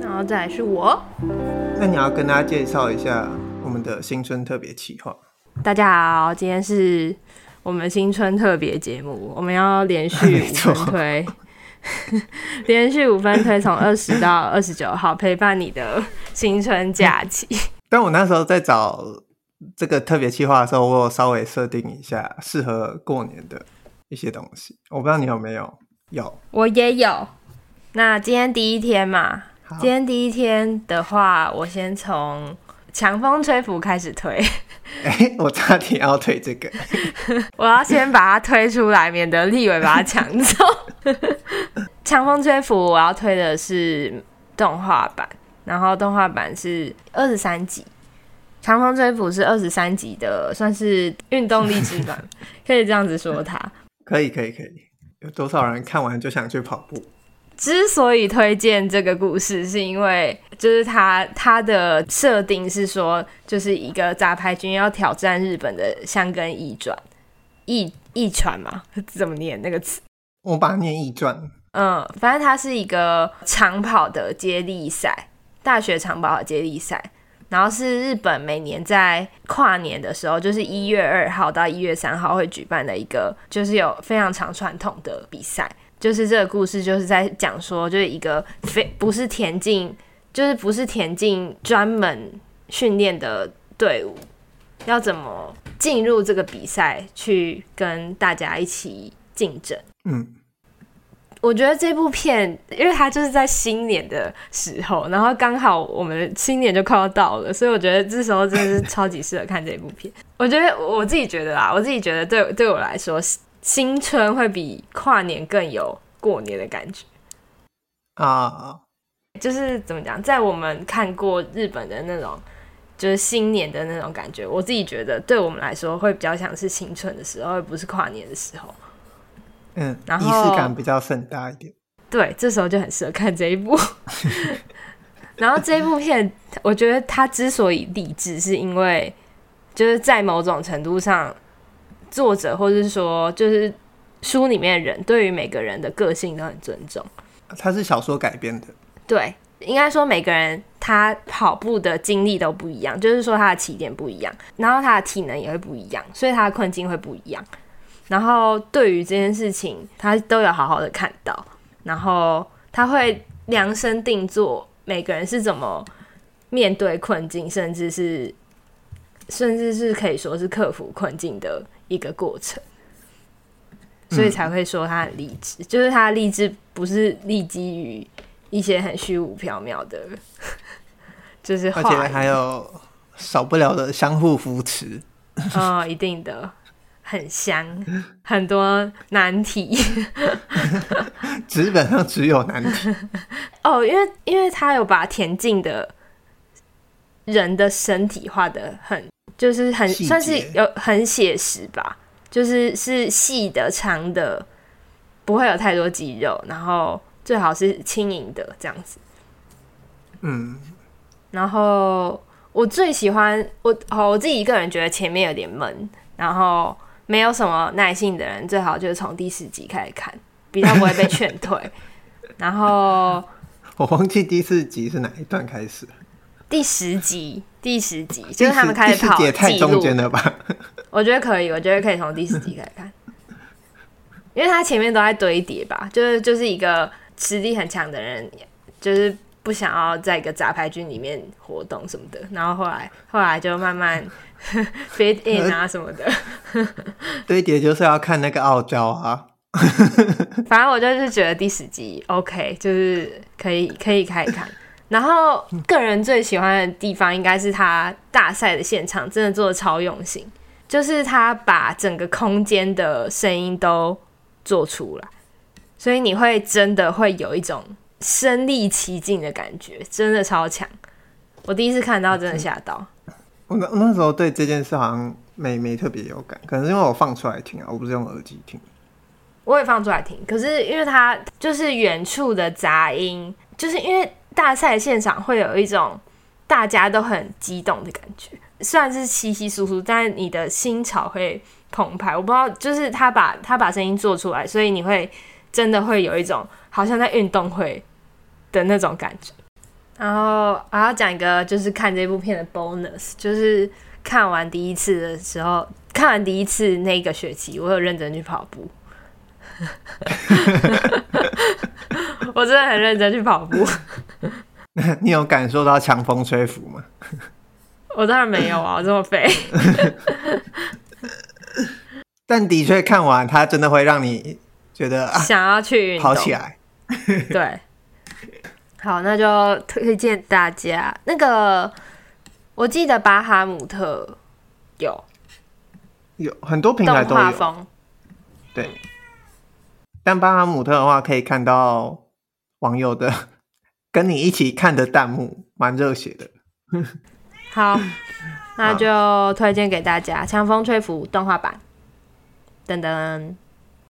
然后再来是我。那你要跟大家介绍一下我们的新春特别企划。大家好，今天是我们新春特别节目，我们要连续5分推连续5分推从20到29号陪伴你的新春假期。但我那时候在找这个特别企划的时候，我有稍微设定一下适合过年的一些东西，我不知道你有没有。有，我也有。那今天第一天嘛，今天第一天的话，我先从强风吹拂开始推。我差点要推这个。我要先把它推出来，免得立委把它抢走。强风吹拂我要推的是动画版，然后动画版是23集，强风吹拂是23集的，算是运动励志版，可以这样子说它。可以，有多少人看完就想去跑步？之所以推荐这个故事，是因为就是它的设定是说，就是一个杂牌军要挑战日本的箱根驿传嘛，怎么念那个词？我把它念驿传。嗯，反正它是一个长跑的接力赛，大学长跑的接力赛，然后是日本每年在跨年的时候，就是1月2号到1月3号会举办的一个，就是有非常长传统的比赛。就是这个故事就是在讲说，就是一个不是田径专门训练的队伍，要怎么进入这个比赛去跟大家一起竞争。嗯，我觉得这部片，因为它就是在新年的时候，然后刚好我们新年就快要到了，所以我觉得这时候真的是超级适合看这部片。我觉得我自己觉得 对我来说，新春会比跨年更有过年的感觉啊。就是怎么讲，在我们看过日本的那种就是新年的那种感觉，我自己觉得对我们来说会比较像是新春的时候，而不是跨年的时候。嗯，然后仪式感比较盛大一点。对，这时候就很适合看这一部。然后这一部片，我觉得它之所以励志，是因为就是在某种程度上，作者或是说就是书里面的人对于每个人的个性都很尊重。它是小说改编的。对，应该说每个人他跑步的经历都不一样，就是说他的起点不一样，然后他的体能也会不一样，所以他的困境会不一样。然后对于这件事情他都有好好的看到，然后他会量身定做每个人是怎么面对困境，甚至是可以说是克服困境的一个过程。所以才会说他很励志。嗯，就是他的励志不是立基于一些很虚无缥缈的就是话语，而且还有少不了的相互扶持。哦，一定的，很香，很多难题。基本上只有难题。哦，因为他有把田径的人的身体画的很，就是很算是有很写实吧，就是细的长的，不会有太多肌肉，然后最好是轻盈的这样子。嗯，然后我最喜欢我自己一个人觉得前面有点闷，然后没有什么耐性的人最好就是从第4集开始看，比较不会被劝退。然后我忘记第4集是哪一段开始。第10集就是他们开始跑。第10集也太中间了吧。我觉得可以从第10集开始看。因为他前面都在堆叠吧，就是一个实力很强的人，就是不想要在一个杂牌军里面活动什么的，然后后来就慢慢fit in 啊什么的。堆叠就是要看那个傲娇啊。反正我就是觉得第10集 OK， 就是可以开始看。然后个人最喜欢的地方应该是他大赛的现场真的做的超用心，就是他把整个空间的声音都做出来，所以你会真的会有一种身临其境的感觉，真的超强。我第一次看到真的吓到。我那时候对这件事好像没特别有感，可能是因为我放出来听啊，我不是用耳机听。我也放出来听，可是因为它就是远处的杂音，就是因为大赛现场会有一种大家都很激动的感觉，虽然是稀稀疏疏，但你的心潮会澎湃。我不知道，就是他把声音做出来，所以你会真的会有一种好像在运动会的那种感觉。然后我要讲一个就是看这部片的 bonus， 就是看完第一次那个学期，我有认真去跑步。我真的很认真去跑步。你有感受到强风吹拂吗？我当然没有啊，我这么肥。但的确看完它真的会让你觉得、啊、想要去运动跑起来。对，好，那就推荐大家那个，我记得巴哈姆特有很多平台都有动画风，对。但巴哈姆特的话可以看到网友的跟你一起看的弹幕，蛮热血的。好，那就推荐给大家《强风吹拂》动画版。噔噔。